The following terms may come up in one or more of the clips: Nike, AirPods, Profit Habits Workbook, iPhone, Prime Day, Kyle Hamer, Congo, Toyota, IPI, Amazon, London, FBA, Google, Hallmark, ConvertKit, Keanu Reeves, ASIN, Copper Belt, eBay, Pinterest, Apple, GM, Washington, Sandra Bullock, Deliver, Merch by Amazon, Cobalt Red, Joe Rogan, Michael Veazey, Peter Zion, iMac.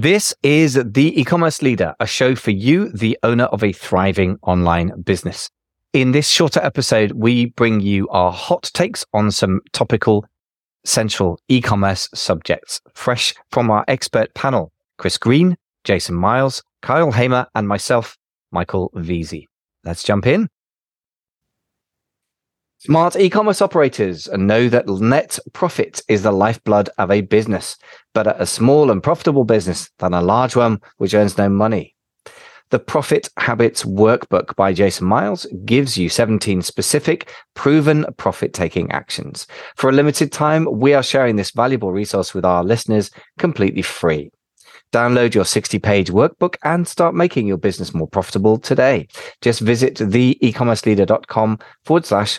This is The E-Commerce Leader, a show for you, the owner of a thriving online business. In this shorter episode, we bring you our hot takes on some topical, central e-commerce subjects, fresh from our expert panel, Chris Green, Jason Miles, Kyle Hamer, and myself, Michael Veazey. Let's jump in. Smart e-commerce operators know that net profit is the lifeblood of a business, better a small and profitable business than a large one which earns no money. The Profit Habits Workbook by Jason Miles gives you 17 specific, proven profit-taking actions. For a limited time, we are sharing this valuable resource with our listeners completely free. Download your 60-page workbook and start making your business more profitable today. Just visit theecommerceleader.com/profit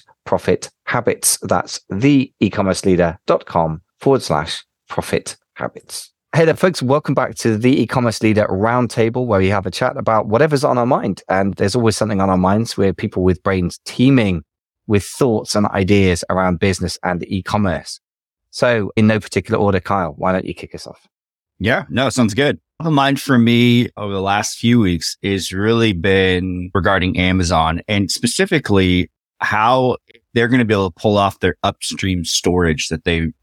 habits. That's theecommerceleader.com/profit habits. Hey there, folks. Welcome back to the E-Commerce Leader Roundtable, where we have a chat about whatever's on our mind. And there's always something on our minds. We're people with brains teeming with thoughts and ideas around business and e-commerce. So in no particular order, Kyle, why don't you kick us off? Yeah, no, sounds good. Top of mind for me over the last few weeks is really been regarding Amazon and specifically how they're going to be able to pull off their upstream storage that they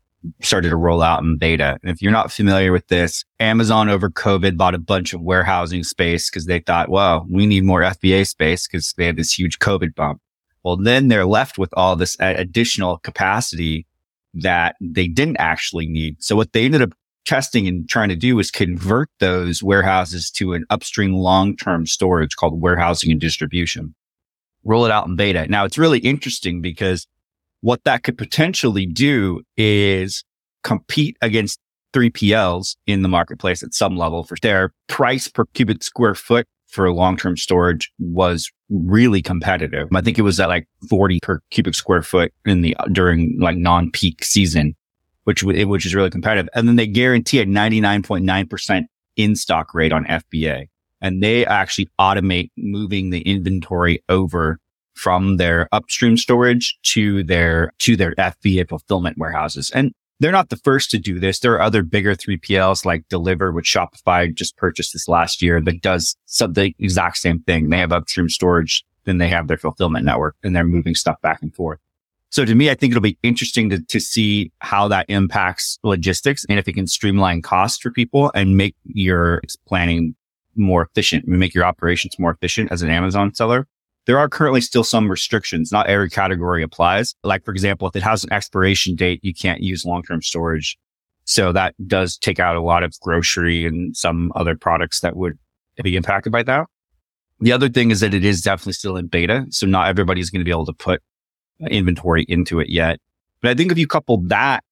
started to roll out in beta. And if you're not familiar with this, Amazon over COVID bought a bunch of warehousing space because they thought, well, we need more FBA space because they had this huge COVID bump. Well, then they're left with all this additional capacity that they didn't actually need. So what they ended up testing and trying to do is convert those warehouses to an upstream long-term storage called warehousing and distribution. Roll it out in beta. Now, it's really interesting because what that could potentially do is compete against 3PLs in the marketplace at some level for their price per cubic square foot for long-term storage was really competitive. I think it was at like 40 per cubic square foot during like non-peak season, which is really competitive. And then they guarantee a 99.9% in-stock rate on FBA. And they actually automate moving the inventory over from their upstream storage to their FBA fulfillment warehouses. And they're not the first to do this. There are other bigger 3PLs like Deliver, which Shopify just purchased this last year, that does the exact same thing. They have upstream storage, then they have their fulfillment network, and they're moving stuff back and forth. So to me, I think it'll be interesting to see how that impacts logistics and if it can streamline costs for people and make your planning more efficient, make your operations more efficient as an Amazon seller. There are currently still some restrictions. Not every category applies. Like, for example, if it has an expiration date, you can't use long-term storage. So that does take out a lot of grocery and some other products that would be impacted by that. The other thing is that it is definitely still in beta. So not everybody's going to be able to put inventory into it yet. But I think if you couple that,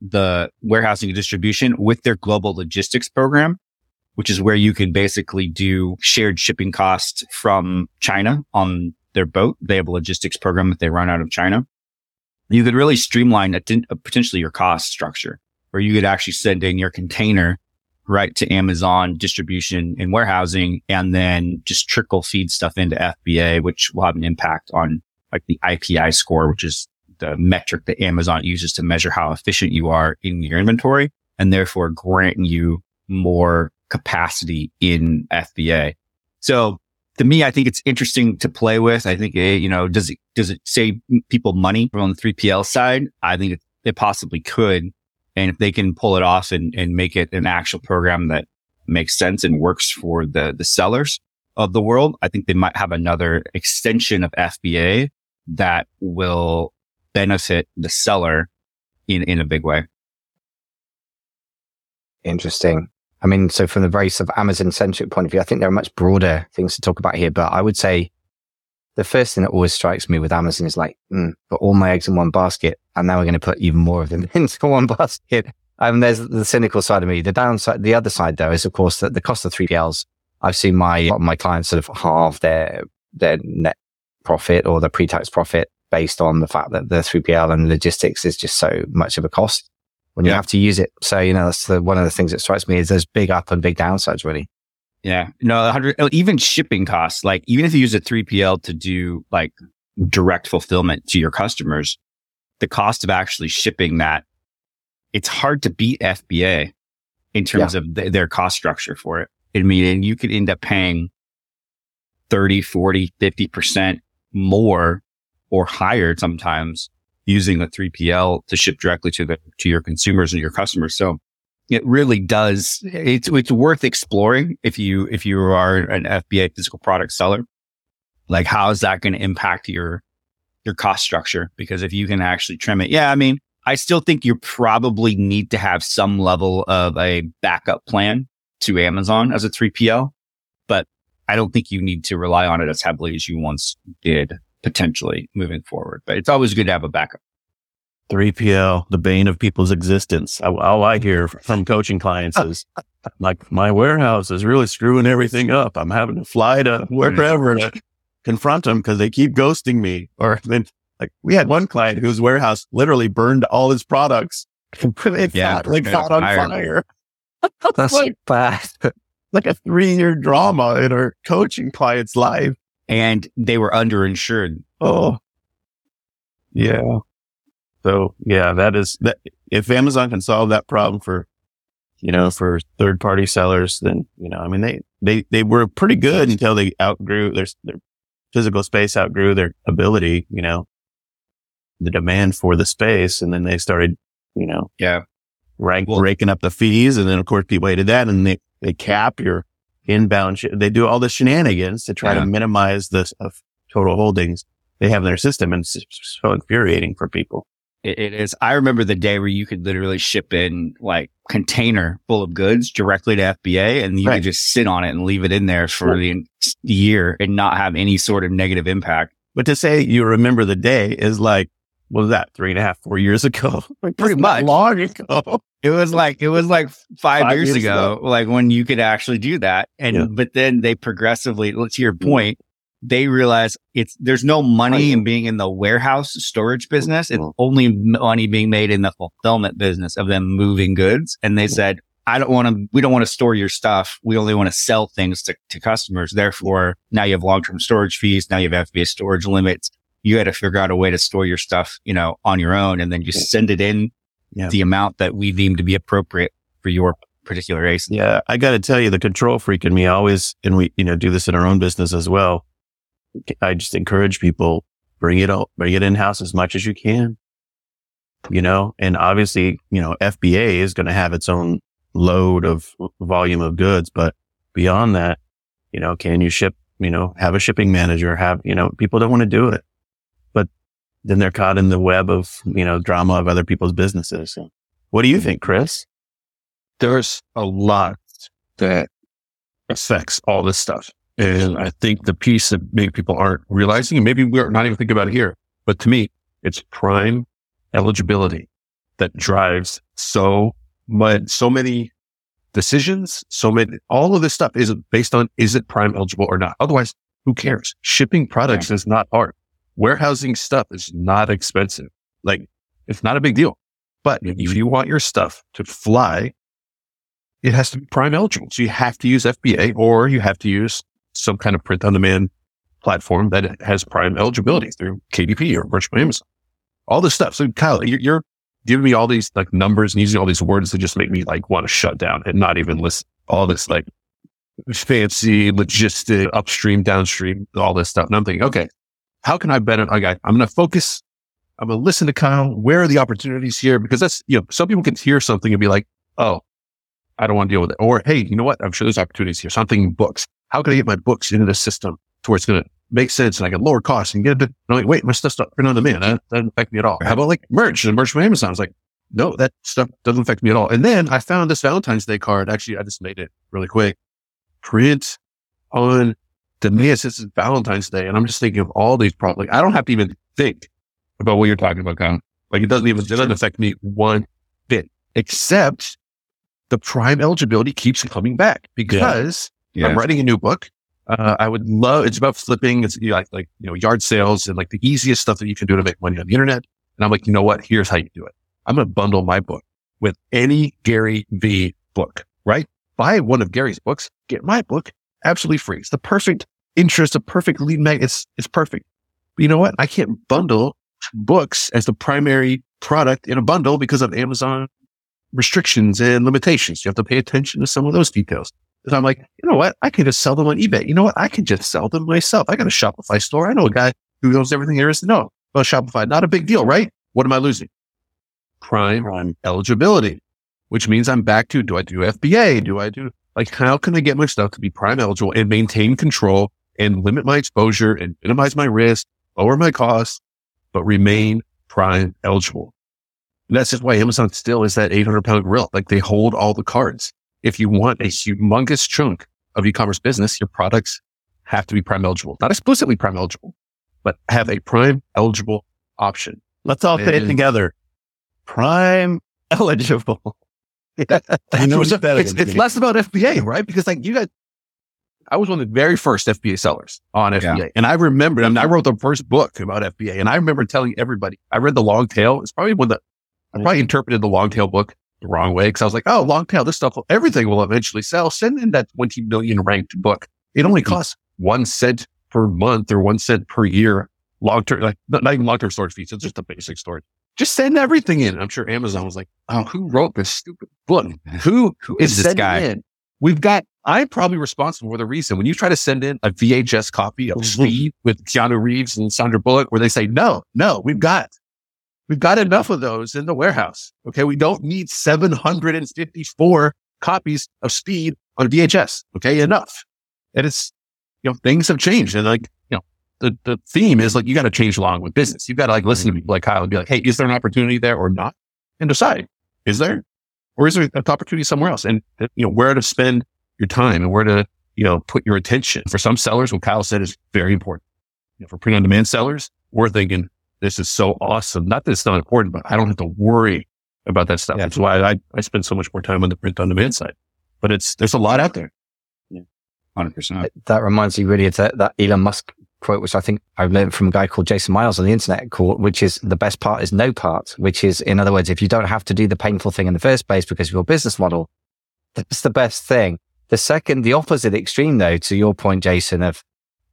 the warehousing and distribution with their global logistics program, which is where you can basically do shared shipping costs from China on their boat. They have a logistics program if they run out of China. You could really streamline potentially your cost structure, where you could actually send in your container right to Amazon distribution and warehousing, and then just trickle feed stuff into FBA, which will have an impact on like the IPI score, which is the metric that Amazon uses to measure how efficient you are in your inventory, and therefore grant you more capacity in FBA. So to me, I think it's interesting to play with. I think, does it save people money on the 3PL side? I think it possibly could. And if they can pull it off and make it an actual program that makes sense and works for the sellers of the world, I think they might have another extension of FBA that will benefit the seller in a big way. Interesting. I mean, so from the very sort of Amazon-centric point of view, I think there are much broader things to talk about here. But I would say the first thing that always strikes me with Amazon is like, put all my eggs in one basket, and now we're going to put even more of them into one basket. There's the cynical side of me. The downside, the other side, though, is, of course, that the cost of 3PLs, I've seen my clients sort of halve their net profit or their pre-tax profit based on the fact that the 3PL and logistics is just so much of a cost when you have to use it. So, that's one of the things that strikes me is there's big up and big downsides, really. Yeah. No, even shipping costs, like even if you use a 3PL to do like direct fulfillment to your customers, the cost of actually shipping that, it's hard to beat FBA in terms of their cost structure for it. I mean, and you could end up paying 30, 40, 50% more or higher sometimes using the 3PL to ship directly to your consumers and your customers. So it really does. It's worth exploring if you are an FBA physical product seller. Like, how is that going to impact your cost structure? Because if you can actually trim it, I mean, I still think you probably need to have some level of a backup plan to Amazon as a 3PL, but I don't think you need to rely on it as heavily as you once did, potentially moving forward. But it's always good to have a backup. 3PL, the bane of people's existence. All I hear from coaching clients is, like, my warehouse is really screwing everything up. I'm having to fly to wherever to confront them because they keep ghosting me. Or then, like, we had one client whose warehouse literally burned all his products. It caught on fire. That's like bad. Like a 3-year drama in our coaching client's life. And they were underinsured. Oh, yeah. So yeah, that is that. If Amazon can solve that problem for third-party sellers, then, I mean, they were pretty good until they outgrew their physical space, outgrew their ability, the demand for the space. And then they started, raking up the fees. And then, of course, people hated that. And they cap your inbound. They do all the shenanigans to try to minimize the total holdings they have in their system. And it's so infuriating for people. It is. I remember the day where you could literally ship in like container full of goods directly to FBA, and you could just sit on it and leave it in there for the year and not have any sort of negative impact. But to say you remember the day is like, what was that, 3.5, 4 years ago? Like, pretty much long ago. It was like five years ago, like when you could actually do that. And but then they progressively, to your point, they realize there's no money in being in the warehouse storage business. It's only money being made in the fulfillment business of them moving goods. And they said, we don't want to store your stuff. We only want to sell things to customers. Therefore, now you have long-term storage fees. Now you have FBA storage limits. You had to figure out a way to store your stuff, on your own. And then you send it in the amount that we deem to be appropriate for your particular ASIN. Yeah. I got to tell you, the control freak in me always, and we, do this in our own business as well. I just encourage people, bring it in-house as much as you can, and obviously, FBA is going to have its own load of volume of goods. But beyond that, can you ship, have a shipping manager, people don't want to do it, but then they're caught in the web of, drama of other people's businesses. What do you think, Chris? There's a lot that affects all this stuff. And I think the piece that maybe people aren't realizing, and maybe we're not even thinking about it here, but to me, it's Prime eligibility that drives so many decisions. All of this stuff is based on, is it Prime eligible or not? Otherwise, who cares? Shipping products is not hard. Warehousing stuff is not expensive. Like, it's not a big deal. But if you want your stuff to fly, it has to be Prime eligible. So you have to use FBA, or you have to use some kind of print-on-demand platform that has Prime eligibility through KDP or Merch by Amazon, all this stuff. So Kyle, you're giving me all these like numbers and using all these words that just make me like want to shut down and not even listen. All this like fancy logistic, upstream, downstream, all this stuff. And I'm thinking, okay, how can I better? Okay, I'm going to focus. I'm going to listen to Kyle. Where are the opportunities here? Because that's, some people can hear something and be like, oh, I don't want to deal with it. Or, hey, you know what? I'm sure there's opportunities here. So I'm thinking books. How can I get my books into this system to where it's going to make sense and I can lower costs and get it? And I'm like, wait, my stuff's not print on demand. That doesn't affect me at all. How about like merch and merch from Amazon? I was like, no, that stuff doesn't affect me at all. And then I found this Valentine's Day card. Actually, I just made it really quick. Print on demand. This is Valentine's Day. And I'm just thinking of all these problems. Like, I don't have to even think about what you're talking about, Kyle. Like, it doesn't affect me one bit, except the Prime eligibility keeps coming back because I'm writing a new book. I would love, it's about flipping. It's yard sales and like the easiest stuff that you can do to make money on the internet. And I'm like, you know what? Here's how you do it. I'm going to bundle my book with any Gary Vee book, right? Buy one of Gary's books, get my book absolutely free. It's the perfect interest, a perfect lead magnet. It's perfect. But you know what? I can't bundle books as the primary product in a bundle because of Amazon restrictions and limitations. You have to pay attention to some of those details. And I'm like, you know what? I can just sell them on eBay. You know what? I can just sell them myself. I got a Shopify store. I know a guy who knows everything there is to know about Shopify. Not a big deal, right? What am I losing? Prime eligibility, which means I'm back to, do I do FBA? Do I do, like, how can I get my stuff to be Prime eligible and maintain control and limit my exposure and minimize my risk, lower my costs, but remain Prime eligible? And that's just why Amazon still is that 800-pound gorilla. Like, they hold all the cards. If you want a humongous chunk of e-commerce business, your products have to be Prime eligible. Not explicitly Prime eligible, but have a Prime eligible option. Let's all say it together. Prime eligible. It's less about FBA, right? Because, like, you guys, I was one of the very first FBA sellers on FBA. Yeah. And I remember, I wrote the first book about FBA, and I remember telling everybody, I read The Long Tail. It's probably one that I probably interpreted the long tail book the wrong way, because I was like, oh, long tail, this stuff, everything will eventually sell. Send in that 20 million ranked book. It only costs 1 cent per month or 1 cent per year. Long-term, like not even long-term storage fees. It's just a basic storage. Just send everything in. I'm sure Amazon was like, oh, who wrote this stupid book? Who is this guy? In? I'm probably responsible for the reason. When you try to send in a VHS copy of Speed with Keanu Reeves and Sandra Bullock, where they say, no, we've got enough of those in the warehouse. Okay. We don't need 754 copies of Speed on VHS. Okay. Enough. And it's, things have changed. And like, the theme is like, you got to change along with business. You've got to like listen to people like Kyle and be like, hey, is there an opportunity there or not? And decide, is there an opportunity somewhere else? And where to spend your time and where to, put your attention. For some sellers, what Kyle said is very important. For print on demand sellers, we're thinking, this is so awesome. Not that it's not important, but I don't have to worry about that stuff. Yeah. That's why I spend so much more time on the print on demand side. But there's a lot out there. Yeah, 100%. That reminds me really of that Elon Musk quote, which I think I learned from a guy called Jason Miles on the internet, which is the best part is no part, which is, in other words, if you don't have to do the painful thing in the first place because of your business model, that's the best thing. The opposite extreme though, to your point, Jason, of,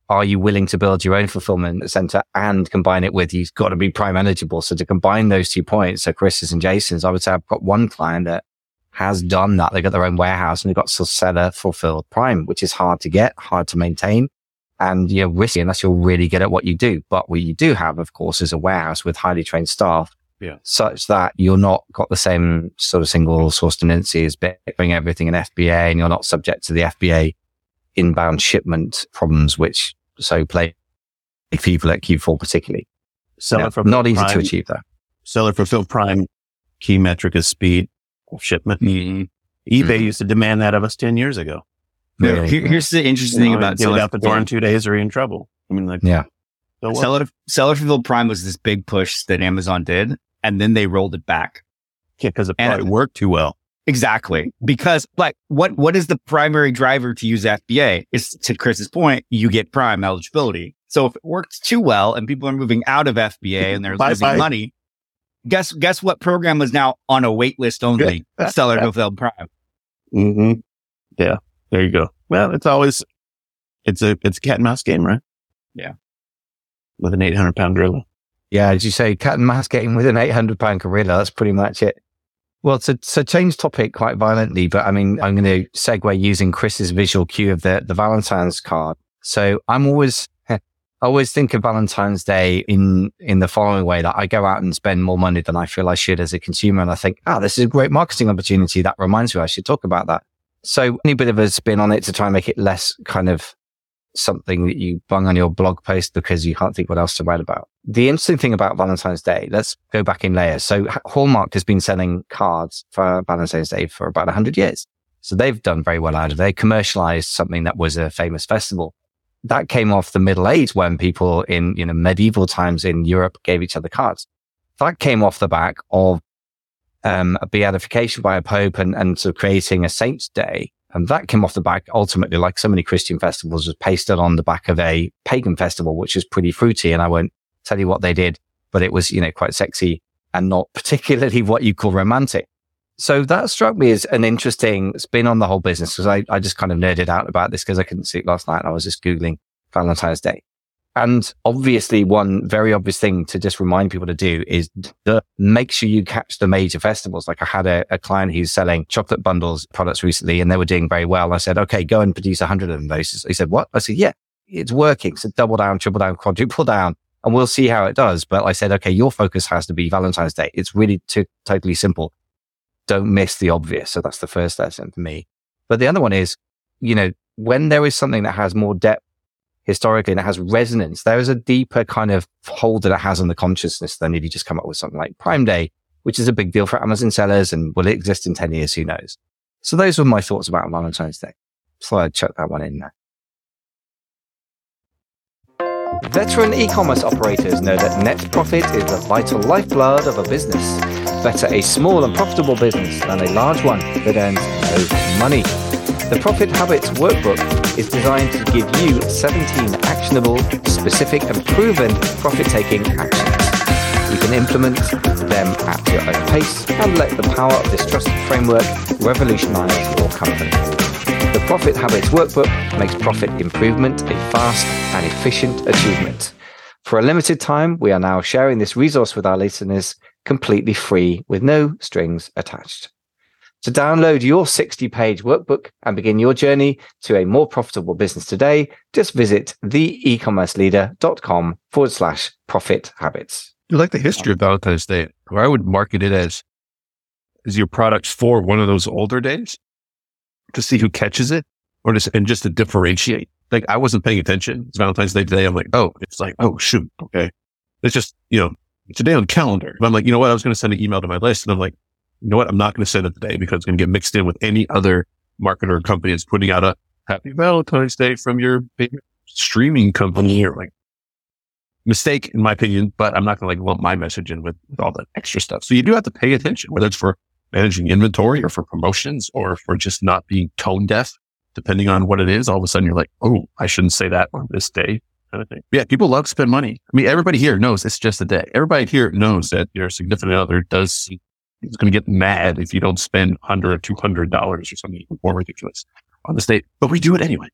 are you willing to build your own fulfillment center and combine it with, you've got to be Prime eligible. So to combine those 2 points, so Chris's and Jason's, I would say I've got one client that has done that. They've got their own warehouse and they've got seller fulfilled Prime, which is hard to get, hard to maintain, and you're risky unless you're really good at what you do. But what you do have, of course, is a warehouse with highly trained staff, such that you're not got the same sort of single source tendency as bring everything in FBA, and you're not subject to the FBA inbound shipment problems, which so play people at Q4 particularly. Not easy to achieve though. Seller fulfilled Prime key metric is speed of shipment. Mm-hmm. eBay used to demand that of us 10 years ago. Yeah. Here's the interesting thing about seller out the door in 2 days, or you're in trouble. I mean, like, yeah. So seller fulfilled Prime was this big push that Amazon did, and then they rolled it back. Yeah, because it probably worked too well. Exactly. Because like, what is the primary driver to use FBA? It's, to Chris's point, you get Prime eligibility. So if it works too well and people are moving out of FBA and they're losing money, guess what program is now on a wait list only? Seller fulfilled Prime. Mm-hmm. Yeah. There you go. Well, it's a cat and mouse game, right? Yeah. With an 800-pound gorilla. Yeah. As you say, cat and mouse game with an 800-pound gorilla. That's pretty much it. Well, so change topic quite violently, but I mean, I'm going to segue using Chris's visual cue of the Valentine's card. So I always think of Valentine's Day in the following way, that I go out and spend more money than I feel I should as a consumer. And I think, this is a great marketing opportunity. That reminds me, I should talk about that. So any bit of a spin on it to try and make it less kind of something that you bung on your blog post because you can't think what else to write about. The interesting thing about Valentine's Day, let's go back in layers. So Hallmark has been selling cards for Valentine's Day for about 100 years. So they've done very well out of it. They commercialized something that was a famous festival. That came off the Middle Age when people in medieval times in Europe gave each other cards. That came off the back of a beatification by a pope and sort of creating a saint's day. And that came off the back, ultimately, like so many Christian festivals, was pasted on the back of a pagan festival, which is pretty fruity. And I won't tell you what they did, but it was, quite sexy and not particularly what you call romantic. So that struck me as an interesting spin on the whole business, because I just kind of nerded out about this because I couldn't sleep last night. And I was just Googling Valentine's Day. And obviously one very obvious thing to just remind people to do is make sure you catch the major festivals. Like I had a client who's selling chocolate bundles products recently and they were doing very well. I said, okay, go and produce 100 of those. He said, what? I said, yeah, it's working. So double down, triple down, quadruple down, and we'll see how it does. But I said, okay, your focus has to be Valentine's Day. It's really totally simple. Don't miss the obvious. So that's the first lesson for me. But the other one is, you know, when there is something that has more depth historically and it has resonance, there is a deeper kind of hold that it has on the consciousness than if you just come up with something like Prime Day, which is a big deal for Amazon sellers, and will it exist in 10 years? Who knows? So those were my thoughts about Valentine's Day. So I'd chuck that one in there. Veteran e-commerce operators know that net profit is the vital lifeblood of a business. Better a small and profitable business than a large one that earns no money. The Profit Habits Workbook is designed to give you 17 actionable, specific and proven profit-taking actions. You can implement them at your own pace and let the power of this trusted framework revolutionize your company. The Profit Habits Workbook makes profit improvement a fast and efficient achievement. For a limited time, we are now sharing this resource with our listeners completely free with no strings attached. To download your 60-page workbook and begin your journey to a more profitable business today, just visit theecommerceleader.com/profit habits. You like the history of Valentine's Day, where I would market it as your products for one of those older days to see who catches it, or just to differentiate. Like, I wasn't paying attention. It's Valentine's Day today. I'm like, oh, shoot. Okay. It's just, today on calendar. But I'm like, you know what? I was going to send an email to my list, and I'm like, you know what? I'm not going to send it today because it's going to get mixed in with any other marketer or company that's putting out a happy Valentine's Day from your big streaming company or like mistake, in my opinion, but I'm not going to lump my message in with all that extra stuff. So you do have to pay attention, whether it's for managing inventory or for promotions or for just not being tone deaf, depending on what it is. All of a sudden you're like, oh, I shouldn't say that on this day. Kind of thing. Yeah, people love to spend money. I mean, everybody here knows it's just a day. Everybody here knows that your significant other does. It's going to get mad if you don't spend $100 or $200 or something more ridiculous on this date, but we do it anyway.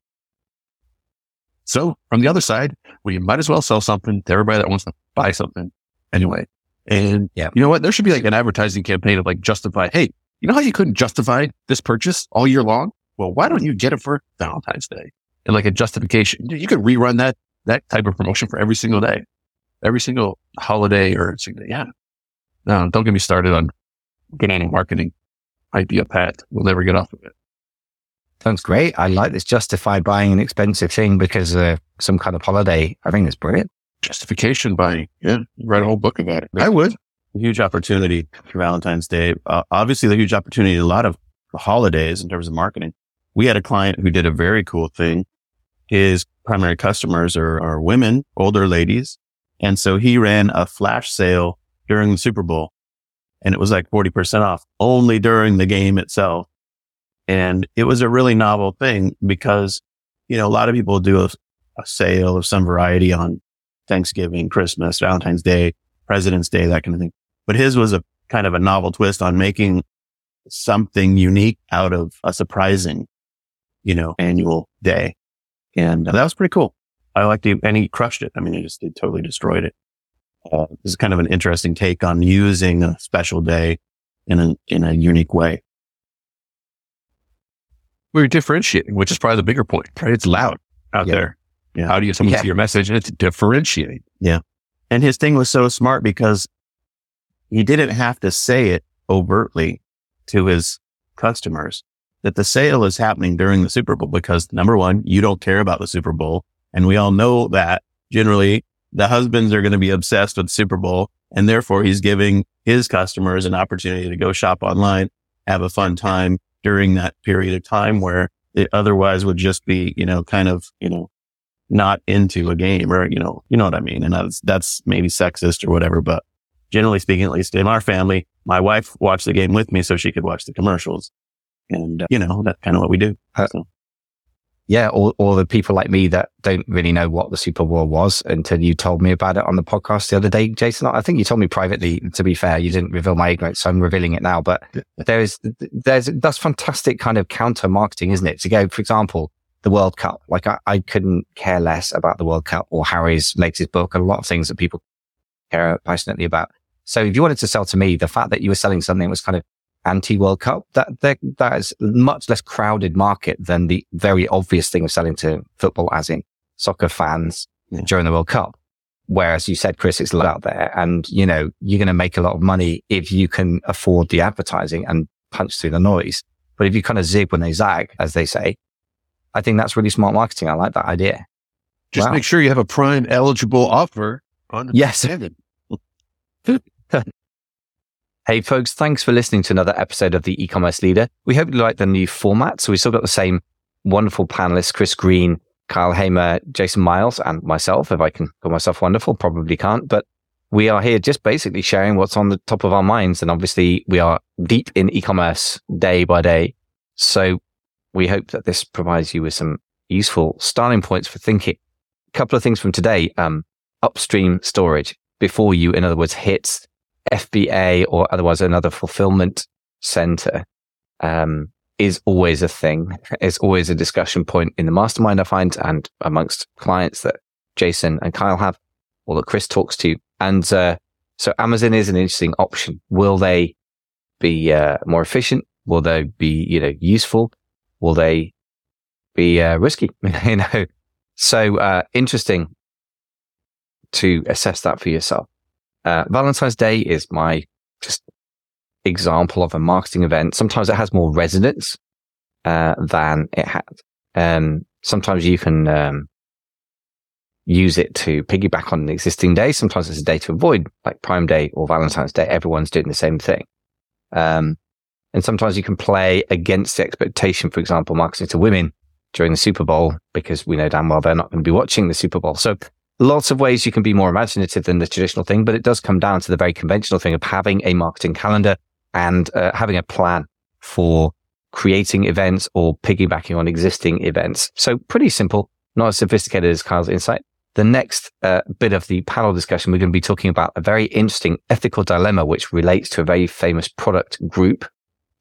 So from the other side, we might as well sell something to everybody that wants to buy something anyway. And you know what? There should be like an advertising campaign of like justify, hey, you know how you couldn't justify this purchase all year long? Well, why don't you get it for Valentine's Day? And like a justification. You could rerun that type of promotion for every single day, every single holiday or single day. Yeah. No, don't get me started on getting any marketing idea, Pat. We'll never get off of it. Sounds great. I like this. Justify buying an expensive thing because of some kind of holiday. I think it's brilliant. Justification buying. Yeah. You write a whole book about it. I would. Huge opportunity for Valentine's Day. Obviously, the huge opportunity, a lot of the holidays in terms of marketing. We had a client who did a very cool thing. His primary customers are women, older ladies. And so he ran a flash sale during the Super Bowl. And it was like 40% off only during the game itself. And it was a really novel thing because, a lot of people do a sale of some variety on Thanksgiving, Christmas, Valentine's Day, President's Day, that kind of thing. But his was a kind of a novel twist on making something unique out of a surprising, annual day. And that was pretty cool. I liked it. And he crushed it. I mean, he totally destroyed it. This is kind of an interesting take on using a special day in a unique way. We're differentiating, which is probably the bigger point, right? It's loud out there. Yeah. How do you get someone to see your message? And it's differentiating. Yeah. And his thing was so smart because he didn't have to say it overtly to his customers that the sale is happening during the Super Bowl because, number one, you don't care about the Super Bowl. And we all know that generally the husbands are going to be obsessed with Super Bowl, and therefore he's giving his customers an opportunity to go shop online, have a fun time during that period of time where it otherwise would just be, not into a game or, you know what I mean? And that's maybe sexist or whatever, but generally speaking, at least in our family, my wife watched the game with me so she could watch the commercials. And, that's kind of what we do. So. Yeah, or the people like me that don't really know what the Super Bowl was until you told me about it on the podcast the other day, Jason. I think you told me privately, to be fair. You didn't reveal my ignorance, so I'm revealing it now. But that's fantastic kind of counter marketing, isn't it? To go, for example, the World Cup. Like I couldn't care less about the World Cup or Harry's latest book, a lot of things that people care passionately about. So if you wanted to sell to me, the fact that you were selling something that was kind of anti-World Cup, that is much less crowded market than the very obvious thing of selling to football, as in soccer fans during the World Cup. Whereas you said, Chris, it's out there and, you know, you're going to make a lot of money if you can afford the advertising and punch through the noise. But if you kind of zig when they zag, as they say, I think that's really smart marketing. I like that idea. Just make sure you have a Prime eligible offer on the standard. Hey folks, thanks for listening to another episode of The E-Commerce Leader. We hope you like the new format. So we still got the same wonderful panelists, Chris Green, Kyle Hamer, Jason Miles, and myself, if I can call myself wonderful, probably can't. But we are here just basically sharing what's on the top of our minds. And obviously we are deep in e-commerce day by day. So we hope that this provides you with some useful starting points for thinking. A couple of things from today, upstream storage before you, in other words, hits FBA or otherwise another fulfillment center, is always a thing. It's always a discussion point in the mastermind, I find, and amongst clients that Jason and Kyle have, or that Chris talks to. And so Amazon is an interesting option. Will they be more efficient? Will they be, useful? Will they be risky? So interesting to assess that for yourself. Valentine's Day is my just example of a marketing event. Sometimes it has more resonance than it had. Sometimes you can use it to piggyback on an existing day. Sometimes it's a day to avoid, like Prime Day or Valentine's Day. Everyone's doing the same thing. And sometimes you can play against the expectation, for example, marketing to women during the Super Bowl, because we know damn well they're not going to be watching the Super Bowl. So lots of ways you can be more imaginative than the traditional thing, but it does come down to the very conventional thing of having a marketing calendar and having a plan for creating events or piggybacking on existing events. So pretty simple, not as sophisticated as Kyle's insight. The next bit of the panel discussion, we're going to be talking about a very interesting ethical dilemma, which relates to a very famous product group,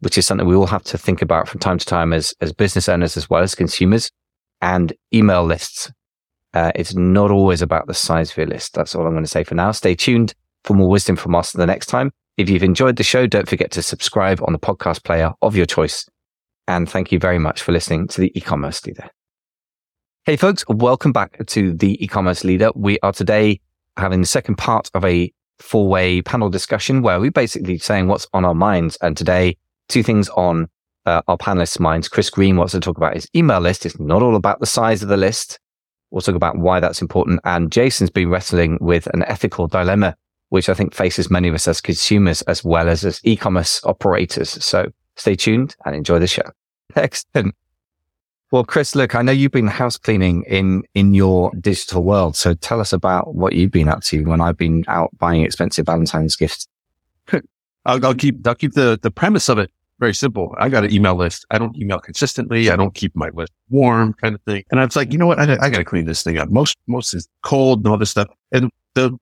which is something we all have to think about from time to time as business owners as well as consumers, and email lists. It's not always about the size of your list. That's all I'm going to say for now. Stay tuned for more wisdom from us the next time. If you've enjoyed the show, don't forget to subscribe on the podcast player of your choice. And thank you very much for listening to The E-Commerce Leader. Hey folks, welcome back to The E-Commerce Leader. We are today having the second part of a four-way panel discussion where we're basically saying what's on our minds. And today, two things on our panelists' minds. Chris Green wants to talk about his email list. It's not all about the size of the list. We'll talk about why that's important. And Jason's been wrestling with an ethical dilemma, which I think faces many of us as consumers as well as e-commerce operators. So stay tuned and enjoy the show. Excellent. Well, Chris, look, I know you've been house cleaning in your digital world. So tell us about what you've been up to when I've been out buying expensive Valentine's gifts. I'll keep the premise of it very simple. I got an email list. I don't email consistently. I don't keep my list warm, kind of thing. And I was like, you know what? I got to clean this thing up. Most is cold and all this stuff. And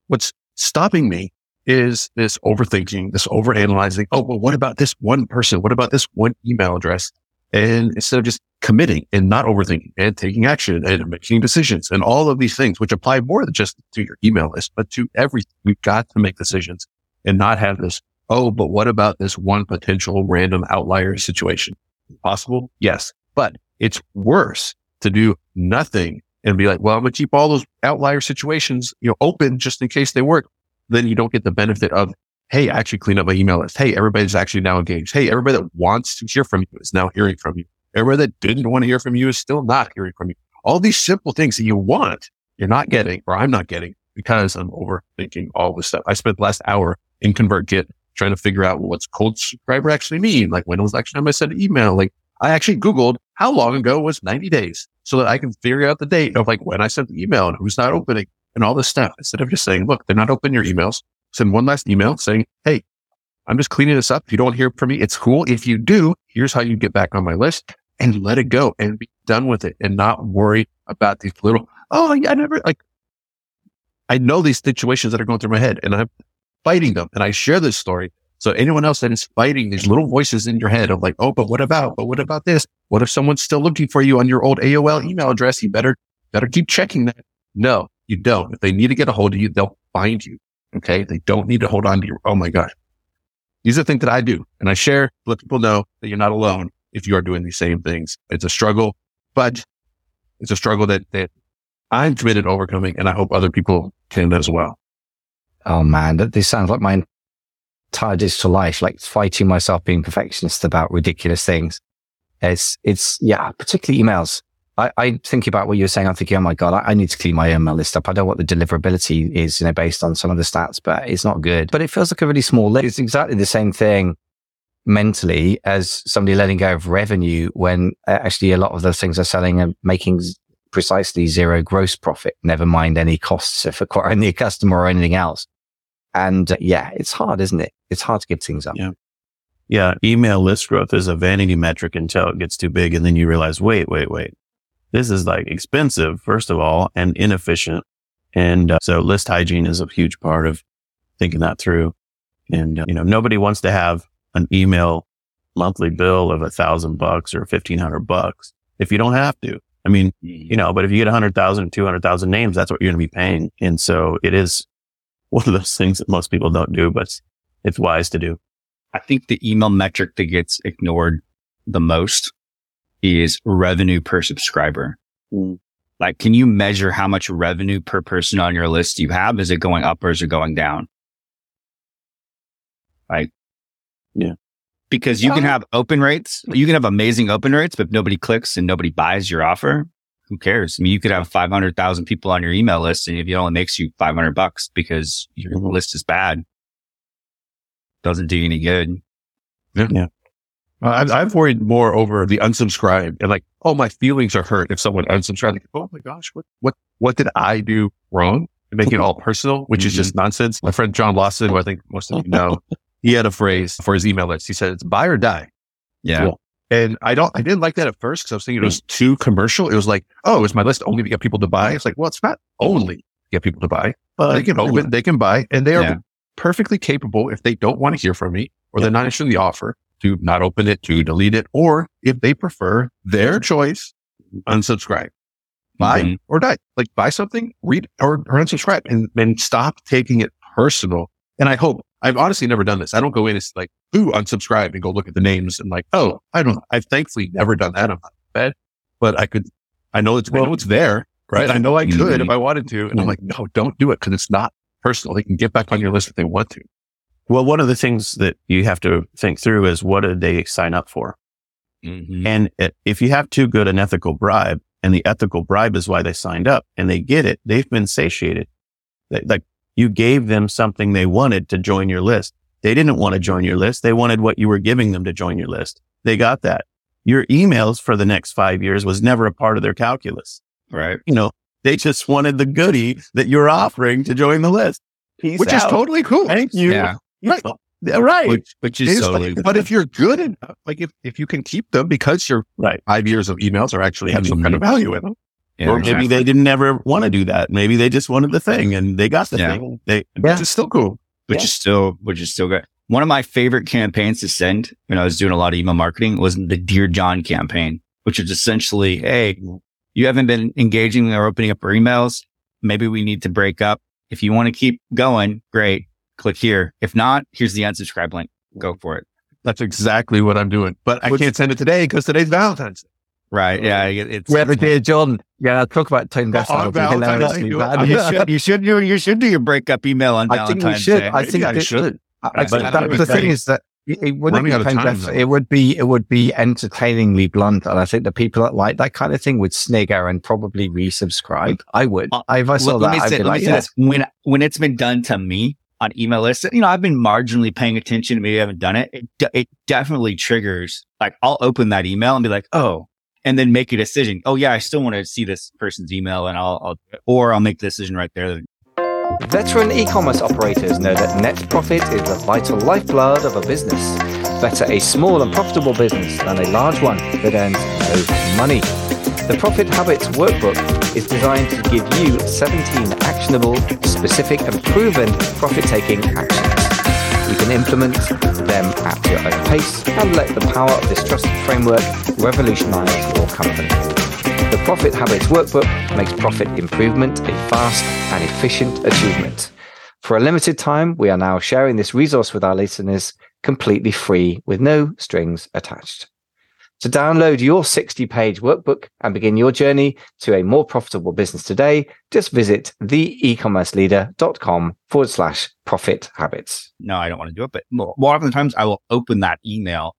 what's stopping me is this overthinking, this overanalyzing. Oh, well, what about this one person? What about this one email address? And instead of just committing and not overthinking and taking action and making decisions and all of these things, which apply more than just to your email list, but to everything. We've got to make decisions and not have this, oh, but what about this one potential random outlier situation? Possible? Yes. But it's worse to do nothing and be like, well, I'm going to keep all those outlier situations, open just in case they work. Then you don't get the benefit of, hey, I actually cleaned up my email list. Hey, everybody's actually now engaged. Hey, everybody that wants to hear from you is now hearing from you. Everybody that didn't want to hear from you is still not hearing from you. All these simple things that you want, you're not getting, or I'm not getting, because I'm overthinking all this stuff. I spent the last hour in ConvertKit trying to figure out what's cold subscriber actually mean. Like, when was the last time I sent an email? Like, I actually Googled how long ago was 90 days so that I can figure out the date of like when I sent the email and who's not opening and all this stuff. Instead of just saying, look, they're not opening your emails. Send one last email saying, hey, I'm just cleaning this up. If you don't hear from me, it's cool. If you do, here's how you get back on my list, and let it go and be done with it and not worry about these little, I know these situations that are going through my head and I'm fighting them. And I share this story. So anyone else that is fighting these little voices in your head of like, oh, but what about this? What if someone's still looking for you on your old AOL email address? You better keep checking that. No, you don't. If they need to get a hold of you, they'll find you. Okay. They don't need to hold on to your, oh my gosh. These are things that I do and I share, let people know that you're not alone if you are doing these same things. It's a struggle, but it's a struggle that I'm committed to overcoming, and I hope other people can as well. Oh man, this sounds like my entire digital life, like fighting myself being perfectionist about ridiculous things. It's particularly emails. I think about what you were saying. I'm thinking, oh my God, I need to clean my email list up. I know what the deliverability is, based on some of the stats, but it's not good. But it feels like a really small list. It's exactly the same thing mentally as somebody letting go of revenue when actually a lot of the things they're selling are making precisely zero gross profit, never mind any costs of acquiring the customer or anything else. And it's hard, isn't it? It's hard to give things up. Yeah. Yeah, email list growth is a vanity metric until it gets too big. And then you realize, wait. This is like expensive, first of all, and inefficient. And so list hygiene is a huge part of thinking that through. And, nobody wants to have an email monthly bill of $1,000 or $1,500 if you don't have to. But if you get 100,000, 200,000 names, that's what you're going to be paying. And so it is one of those things that most people don't do, but it's wise to do. I think the email metric that gets ignored the most is revenue per subscriber. Mm. Like, can you measure how much revenue per person on your list you have? Is it going up or is it going down? Like, yeah, because you can have open rates. You can have amazing open rates, but if nobody clicks and nobody buys your offer, who cares? You could have 500,000 people on your email list, and if it only makes you $500 because your list is bad, doesn't do you any good. Yeah. I've worried more over the unsubscribe and like, oh, my feelings are hurt if someone unsubscribed. Like, oh my gosh, what did I do wrong? And make it all personal, which is just nonsense. My friend John Lawson, who I think most of you know, he had a phrase for his email list. He said, it's buy or die. Yeah. Cool. And I didn't like that at first because I was thinking it was too commercial. It was like, oh, is my list only to get people to buy? It's like, well, it's not only to get people to buy, but they can open, they can buy, and they are perfectly capable, if they don't want to hear from me or they're not interested in the offer, to not open it, to delete it, or if they prefer their choice, unsubscribe, buy or die. Like, buy something, read or unsubscribe, and stop taking it personal. And I hope, I've honestly never done this. I don't go in and say like, ooh, unsubscribe, and go look at the names and like, oh, I don't know. I've thankfully never done that. I'm not bad, but I know it's there, right? I know I could if I wanted to. And I'm like, no, don't do it because it's not personal. They can get back on your list if they want to. Well, one of the things that you have to think through is, what did they sign up for? Mm-hmm. And if you have too good an ethical bribe, and the ethical bribe is why they signed up and they get it, they've been satiated. Like, you gave them something they wanted to join your list. They didn't want to join your list. They wanted what you were giving them to join your list. They got that. Your emails for the next 5 years was never a part of their calculus. Right. They just wanted the goodie that you're offering to join the list. Peace which out. Is totally cool. Thank you. Yeah. Right. Right. Which is totally cool. But if you're good enough, like if you can keep them because your 5 years of emails are actually have some kind of value in them. Yeah, or maybe they didn't ever want to do that. Maybe they just wanted the thing and they got the thing. Which is still cool. Which is still good. One of my favorite campaigns to send when I was doing a lot of email marketing was the Dear John campaign, which is essentially, hey, you haven't been engaging or opening up our emails. Maybe we need to break up. If you want to keep going, great. Click here. If not, here's the unsubscribe link. Go for it. That's exactly what I'm doing. But I can't send it today because today's Valentine's Day. Right. Yeah. We're the Dear John. Yeah. I'll talk about Tone Best. You should do your breakup email on Valentine's Day. I think you should. The thing is that it wouldn't be time, it would be entertainingly blunt, and I think the people that like that kind of thing would snigger and probably resubscribe. I would. If I saw that, I'd be like, yes. When it's been done to me on email lists, I've been marginally paying attention, maybe I haven't done it. It definitely triggers. Like, I'll open that email and be like, oh, and then make a decision. Oh yeah, I still want to see this person's email, and I'll make the decision right there. Veteran e-commerce operators know that net profit is the vital lifeblood of a business. Better a small and profitable business than a large one that earns no money. The Profit Habits Workbook is designed to give you 17 actionable, specific and proven profit-taking actions. You can implement them at your own pace and let the power of this trusted framework revolutionize your company. The Profit Habits Workbook makes profit improvement a fast and efficient achievement. For a limited time, we are now sharing this resource with our listeners completely free with no strings attached. To download your 60-page workbook and begin your journey to a more profitable business today, just visit theecommerceleader.com/profit habits. No, I don't want to do it, but more often times I will open that email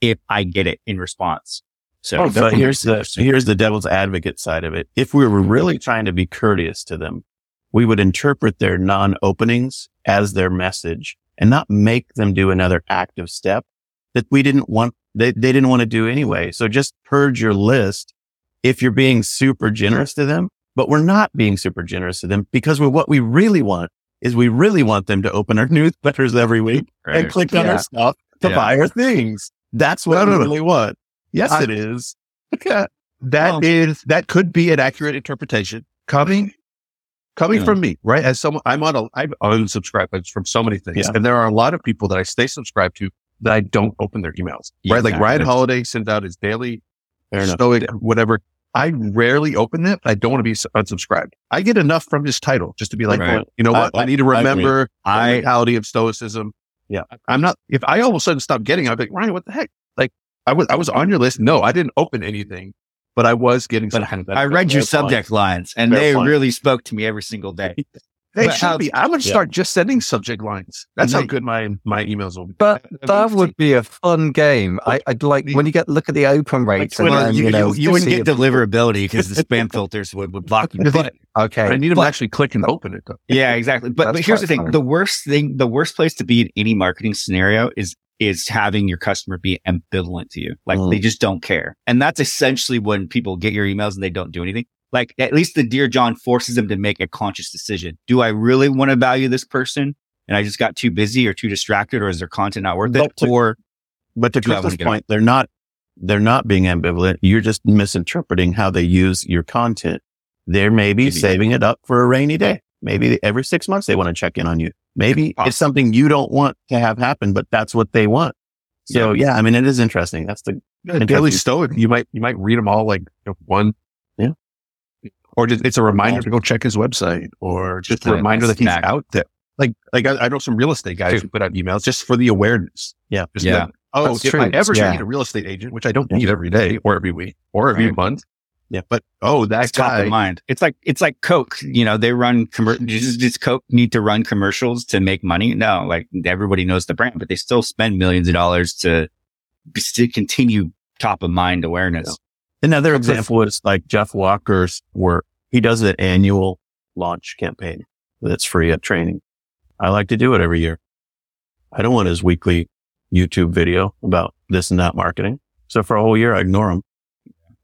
if I get it in response. So here's the devil's advocate side of it. If we were really trying to be courteous to them, we would interpret their non-openings as their message and not make them do another active step that we didn't want. They didn't want to do anyway. So just purge your list if you're being super generous to them, but we're not being super generous to them because what we really want is we really want them to open our newsletters every week and click on our stuff to buy our things. That's what we really want. Yes, it is. That could be an accurate interpretation coming from me, right? As someone, I've unsubscribed from so many things. Yeah. And there are a lot of people that I stay subscribed to that I don't open their emails, right? Exactly. Like Ryan Holiday sends out his daily stoic, whatever. I rarely open that. I don't want to be unsubscribed. I get enough from his title just to be like, you know what? I need to remember the mentality of stoicism. Yeah. I'm not, if I all of a sudden stop getting it, I'd be like, Ryan, what the heck? Like I was on your list. No, I didn't open anything, but I was getting something. I read your subject lines and they really spoke to me every single day. They should be. I'm going to start just sending subject lines. That's how good my emails will be. But that would be a fun game. I'd like when you look at the open rates. Like Twitter, and you wouldn't get deliverability because the spam filters would block you. Okay. I need them to actually click and open it, though. Yeah, exactly. But here's the thing. Funny. The worst place to be in any marketing scenario is having your customer be ambivalent to you. Like they just don't care. And that's essentially when people get your emails and they don't do anything. Like at least the Dear John forces them to make a conscious decision. Do I really want to value this person? And I just got too busy or too distracted, or is their content not worth it? But to Chris's point, they're not being ambivalent. You're just misinterpreting how they use your content. They're maybe saving it up for a rainy day. Maybe every 6 months they want to check in on you. Maybe it's something you don't want to have happen, but that's what they want. So I mean, it is interesting. That's the daily stoic. You might read them all like one. Or just, it's a reminder to go check his website, or just a reminder that he's out there. Like I know some real estate guys who put out emails just for the awareness. Yeah. I ever need a real estate agent, which I don't need every day or every week or every month. Yeah. But, that's top of mind. It's like Coke, they run does Coke need to run commercials to make money? No, like everybody knows the brand, but they still spend millions of dollars to continue top of mind awareness. Yeah. Another example is like Jeff Walker's work. He does an annual launch campaign that's free at training. I like to do it every year. I don't want his weekly YouTube video about this and that marketing. So for a whole year, I ignore him.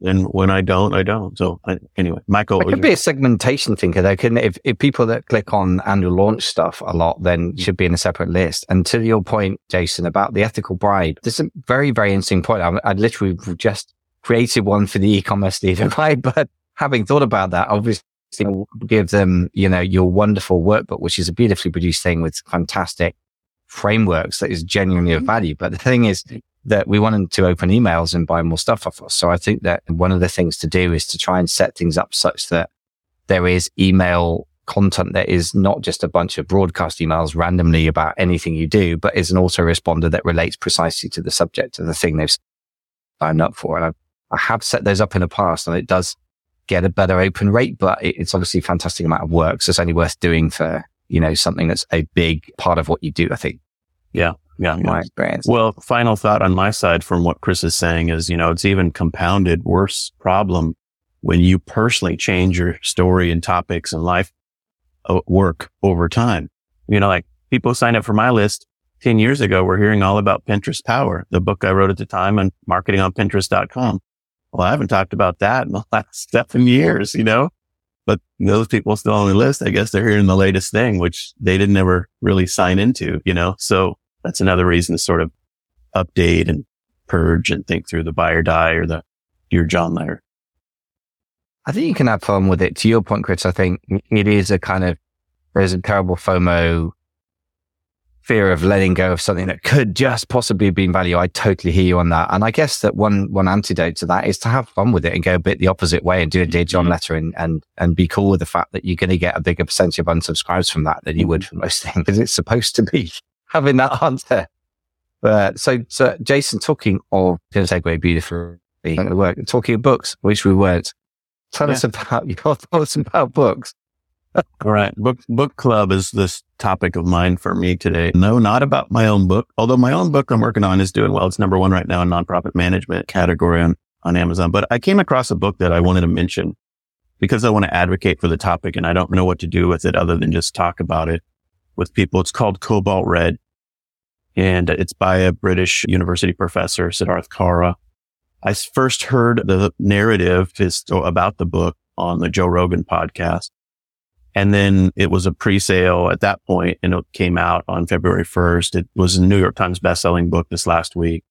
And when I don't, I don't. So anyway, Michael. It could be a segmentation thinker though, couldn't it? If people that click on annual launch stuff a lot, then should be in a separate list. And to your point, Jason, about the ethical bride, there's a very, very interesting point. I literally just created one for the e-commerce leader, right? But having thought about that, obviously give them, your wonderful workbook, which is a beautifully produced thing with fantastic frameworks that is genuinely of value. But the thing is that we want them to open emails and buy more stuff off us. So I think that one of the things to do is to try and set things up such that there is email content that is not just a bunch of broadcast emails randomly about anything you do, but is an autoresponder that relates precisely to the subject of the thing they've signed up for. And I have set those up in the past and it does get a better open rate, but it's obviously a fantastic amount of work. So it's only worth doing for, something that's a big part of what you do, I think. Yeah. Yeah. My experience. Well, final thought on my side from what Chris is saying is, it's even compounded worse problem when you personally change your story and topics and life work over time. Like people signed up for my list 10 years ago. We're hearing all about Pinterest Power, the book I wrote at the time on marketing on Pinterest.com. Well, I haven't talked about that in the last 7 years, but those people still on the list, I guess they're hearing the latest thing, which they didn't ever really sign into, So that's another reason to sort of update and purge and think through the buy or die or the Dear John letter. I think you can have fun with it. To your point, Chris, I think there's a terrible FOMO fear of letting go of something that could just possibly have been value. I totally hear you on that. And I guess that one antidote to that is to have fun with it and go a bit the opposite way and do a dear John letter and be cool with the fact that you're going to get a bigger percentage of unsubscribes from that than you would from most things, because it's supposed to be having that answer. But so Jason, talking of, going to segue beautifully, talking of books, which we weren't, tell us about your thoughts about books. All right. Book club is this topic of mine for me today. No, not about my own book. Although my own book I'm working on is doing well. It's number one right now in nonprofit management category on Amazon. But I came across a book that I wanted to mention because I want to advocate for the topic and I don't know what to do with it other than just talk about it with people. It's called Cobalt Red and it's by a British university professor, Siddharth Kara. I first heard the narrative about the book on the Joe Rogan podcast. And then it was a pre-sale at that point, and it came out on February 1st. It was a New York Times bestselling book this last week.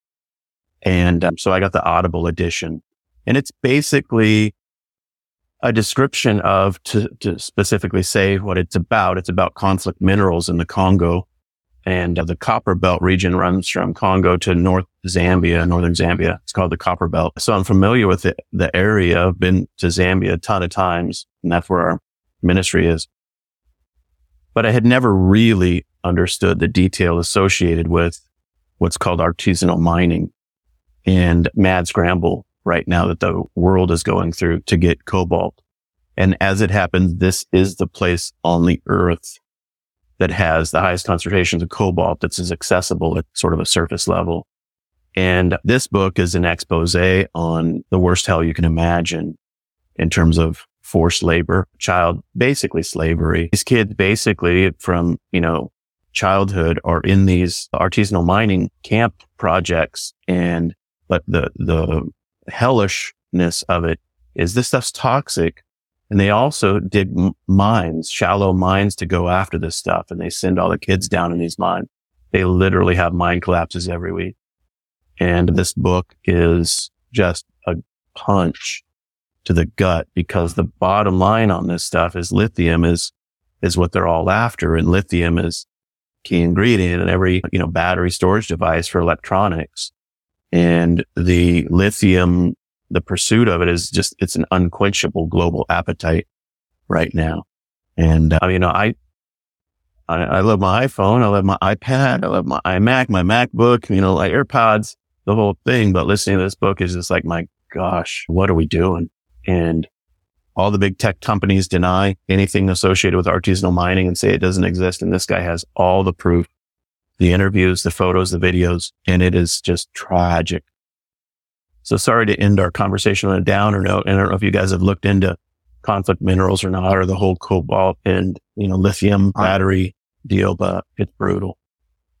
And so I got the Audible edition. And it's basically a description of, to specifically say what it's about conflict minerals in the Congo. And the Copper Belt region runs from Congo to northern Zambia. It's called the Copper Belt. So I'm familiar with the area. I've been to Zambia a ton of times, and that's where our ministry is. But I had never really understood the detail associated with what's called artisanal mining and mad scramble right now that the world is going through to get cobalt. And as it happens, this is the place on the earth that has the highest concentrations of cobalt that's as accessible at sort of a surface level. And this book is an expose on the worst hell you can imagine in terms of forced labor, basically slavery. These kids basically from, childhood are in these artisanal mining camp projects. But the hellishness of it is this stuff's toxic. And they also dig mines, shallow mines to go after this stuff. And they send all the kids down in these mines. They literally have mine collapses every week. And this book is just a punch to the gut, because the bottom line on this stuff is lithium is what they're all after. And lithium is key ingredient in every, battery storage device for electronics. And the lithium, the pursuit of it is just, it's an unquenchable global appetite right now. And, I love my iPhone. I love my iPad. I love my iMac, my MacBook, my AirPods, the whole thing. But listening to this book is just like, my gosh, what are we doing? And all the big tech companies deny anything associated with artisanal mining and say it doesn't exist. And this guy has all the proof, the interviews, the photos, the videos, and it is just tragic. So sorry to end our conversation on a downer note. And I don't know if you guys have looked into conflict minerals or not, or the whole cobalt and, lithium battery deal, but it's brutal.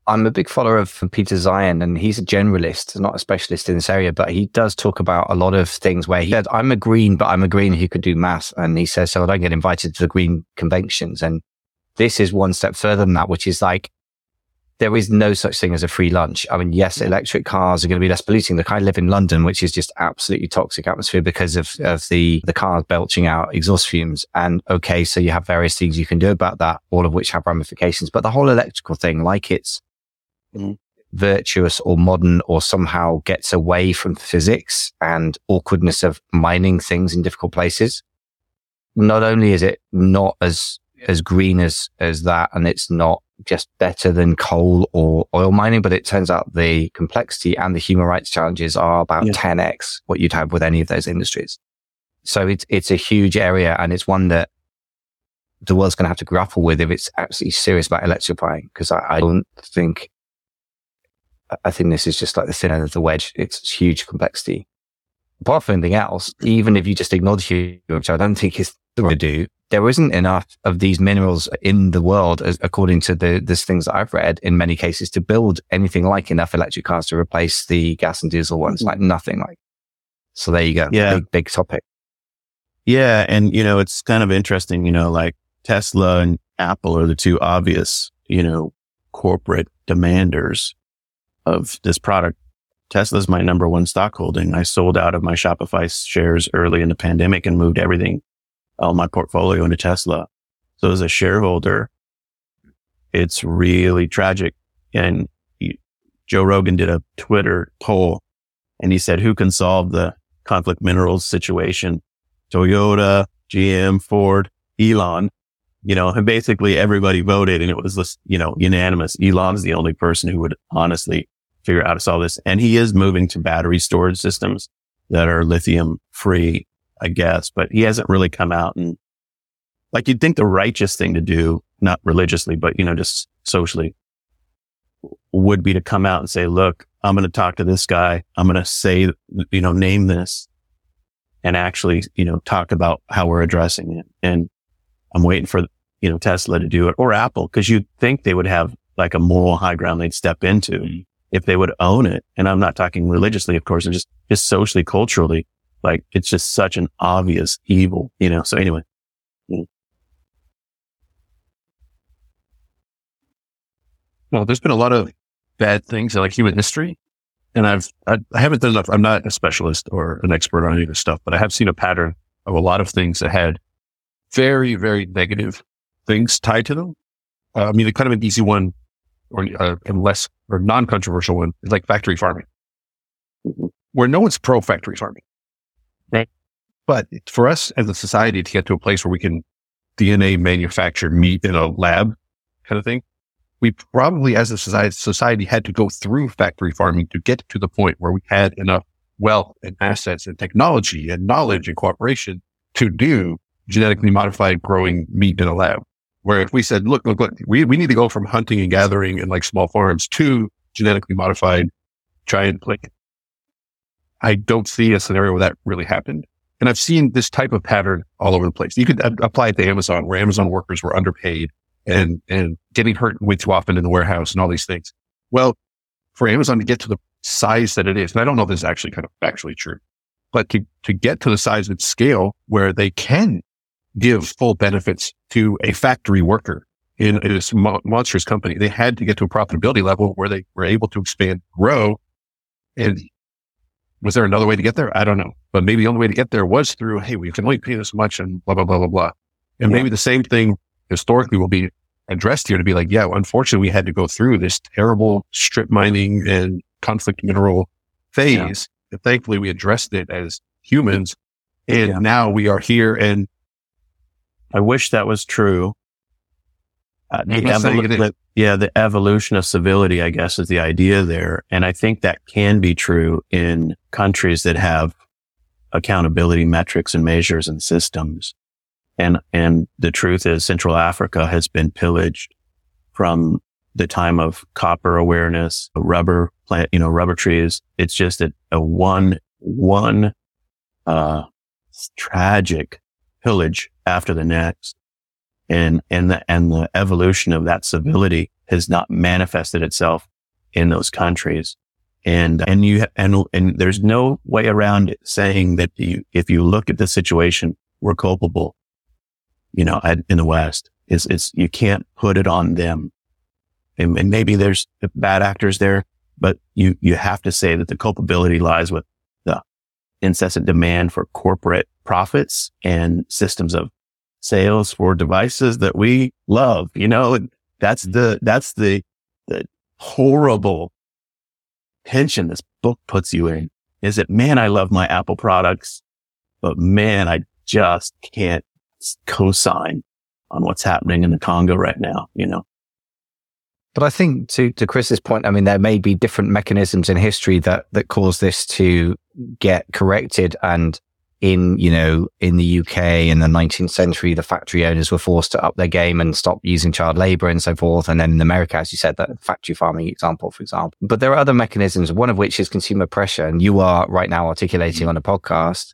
I'm a big follower of Peter Zion, and he's a generalist, not a specialist in this area, but he does talk about a lot of things where he said, I'm a green who could do math. And he says, so I don't get invited to the green conventions. And this is one step further than that, which is like, there is no such thing as a free lunch. I mean, yes, electric cars are going to be less polluting. Look, I live in London, which is just absolutely toxic atmosphere because of the cars belching out exhaust fumes. And okay, so you have various things you can do about that, all of which have ramifications. But the whole electrical thing, like it's virtuous or modern or somehow gets away from physics and awkwardness of mining things in difficult places. Not only is it not as green as that, and it's not just better than coal or oil mining, but it turns out the complexity and the human rights challenges are about 10x what you'd have with any of those industries. So it's a huge area, and it's one that the world's going to have to grapple with if it's absolutely serious about electrifying, because I think this is just like the thin end of the wedge. It's huge complexity. Apart from anything else, even if you just ignore the huge, which I don't think is the right to do, there isn't enough of these minerals in the world, according to the things that I've read, in many cases, to build anything like enough electric cars to replace the gas and diesel ones, So there you go. Yeah. Big topic. Yeah. And, it's kind of interesting, like Tesla and Apple are the two obvious, corporate demanders of this product. Tesla's my number one stock holding. I sold out of my Shopify shares early in the pandemic and moved everything, all my portfolio, into Tesla. So as a shareholder, it's really tragic And Joe Rogan did a Twitter poll, and he said, who can solve the conflict minerals situation? Toyota, GM, Ford, Elon, and basically everybody voted, and it was, unanimous. Elon's the only person who would honestly figure out how to solve this. And he is moving to battery storage systems that are lithium free, I guess, but he hasn't really come out and, like, you'd think the righteous thing to do, not religiously, but, just socially, would be to come out and say, look, I'm going to talk to this guy. I'm going to say, name this and actually, talk about how we're addressing it. And I'm waiting for, Tesla to do it, or Apple, because you'd think they would have like a moral high ground they'd step into if they would own it. And I'm not talking religiously, of course, and just socially, culturally, like it's just such an obvious evil, so anyway. Well, there's been a lot of bad things in like human history, and I haven't done enough. I'm not a specialist or an expert on any of this stuff, but I have seen a pattern of a lot of things that had very, very negative things tied to them. Kind of an easy one, or a non-controversial one, is like factory farming, where no one's pro factory farming, right? But for us as a society to get to a place where we can DNA manufacture meat in a lab, kind of thing. We probably, as a society, had to go through factory farming to get to the point where we had enough wealth and assets and technology and knowledge and cooperation to do genetically modified growing meat in a lab. Where if we said, look, we need to go from hunting and gathering and like small farms to genetically modified giant plate. I don't see a scenario where that really happened. And I've seen this type of pattern all over the place. You could apply it to Amazon, where Amazon workers were underpaid and getting hurt way too often in the warehouse and all these things. Well, for Amazon to get to the size that it is, and I don't know if this is actually kind of factually true, but to get to the size and scale where they can give full benefits to a factory worker in this monstrous company, they had to get to a profitability level where they were able to expand, grow. And was there another way to get there? I don't know. But maybe the only way to get there was through, hey, we can only pay this much and blah, blah, blah, blah, blah. And maybe the same thing historically will be addressed here to be like, yeah, well, unfortunately, we had to go through this terrible strip mining and conflict mineral phase. Yeah. Thankfully, we addressed it as humans, and now we are here. And I wish that was true. The evolution of civility, I guess, is the idea there. And I think that can be true in countries that have accountability metrics and measures and systems. And the truth is Central Africa has been pillaged from the time of copper awareness, rubber plant, rubber trees. It's just a tragic pillage after the next. And the evolution of that civility has not manifested itself in those countries. And there's no way around it saying that if you look at the situation, we're culpable. In the West, it's you can't put it on them, and maybe there's bad actors there, but you have to say that the culpability lies with the incessant demand for corporate profits and systems of sales for devices that we love. And that's the horrible tension this book puts you in. Is that, man, I love my Apple products, but man, I just can't co-sign on what's happening in the Congo right now, But I think to Chris's point, there may be different mechanisms in history that cause this to get corrected. And in the UK in the 19th century, the factory owners were forced to up their game and stop using child labor and so forth. And then in America, as you said, that factory farming example, for example. But there are other mechanisms, one of which is consumer pressure. And you are right now articulating on a podcast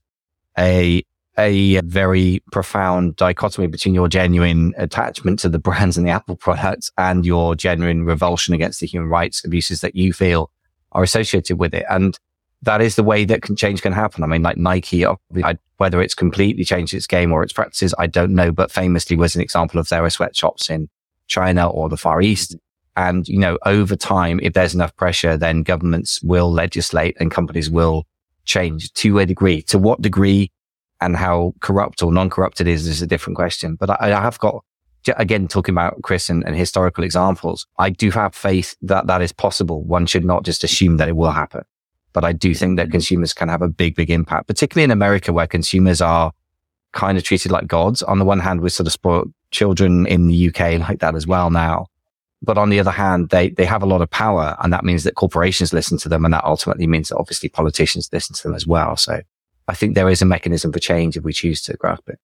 a very profound dichotomy between your genuine attachment to the brands and the Apple products and your genuine revulsion against the human rights abuses that you feel are associated with it. And that is the way that change can happen. Nike, whether it's completely changed its game or its practices, I don't know, but famously was an example of there are sweatshops in China or the Far East. And, over time, if there's enough pressure, then governments will legislate and companies will change to a degree. To what degree? And how corrupt or non-corrupt it is a different question. But I have got again, talking about Chris and historical examples, I do have faith that that is possible. One should not just assume that it will happen. But I do think that consumers can have a big, big impact, particularly in America, where consumers are kind of treated like gods. On the one hand, we're sort of spoiled children in the UK like that as well now. But on the other hand, they have a lot of power, and that means that corporations listen to them, and that ultimately means that obviously politicians listen to them as well. So I think there is a mechanism for change if we choose to grasp it.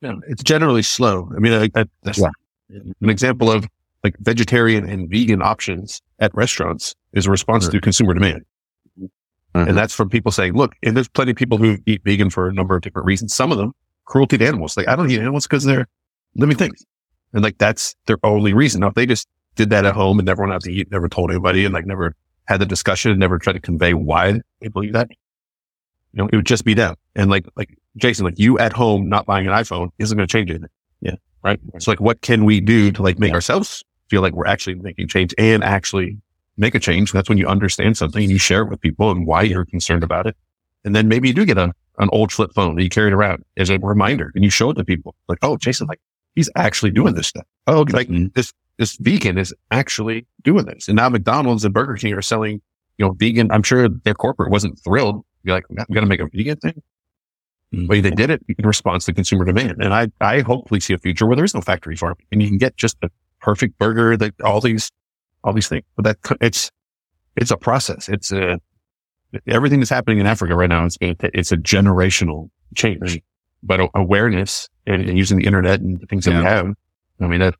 Yeah, it's generally slow. I mean, an example of like vegetarian and vegan options at restaurants is a response to consumer demand. Mm-hmm. And that's from people saying, look, and there's plenty of people who eat vegan for a number of different reasons. Some of them, cruelty to animals. Like, I don't eat animals because they're living things. And like, that's their only reason. Now, if they just did that at home and never went out to eat, never told anybody, and like never had the discussion and never tried to convey why they believe that, you know, it would just be them. And like Jason, like you at home, not buying an iPhone isn't going to change anything. Yeah. Right. So like, what can we do to like make ourselves feel like we're actually making change and actually make a change? That's when you understand something and you share it with people and why you're concerned about it. And then maybe you do get an old flip phone that you carry it around as a reminder and you show it to people like, oh, Jason, like he's actually doing this stuff. Oh, like this vegan is actually doing this. And now McDonald's and Burger King are selling, you know, vegan. I'm sure their corporate wasn't thrilled. You're like, I'm going to make a vegan thing. But they did it in response to consumer demand. And I hopefully see a future where there is no factory farm and you can get just a perfect burger, that all these things, but that it's a process. It's everything that's happening in Africa right now. It's a generational change, but awareness and using the internet and the things that we have. I mean,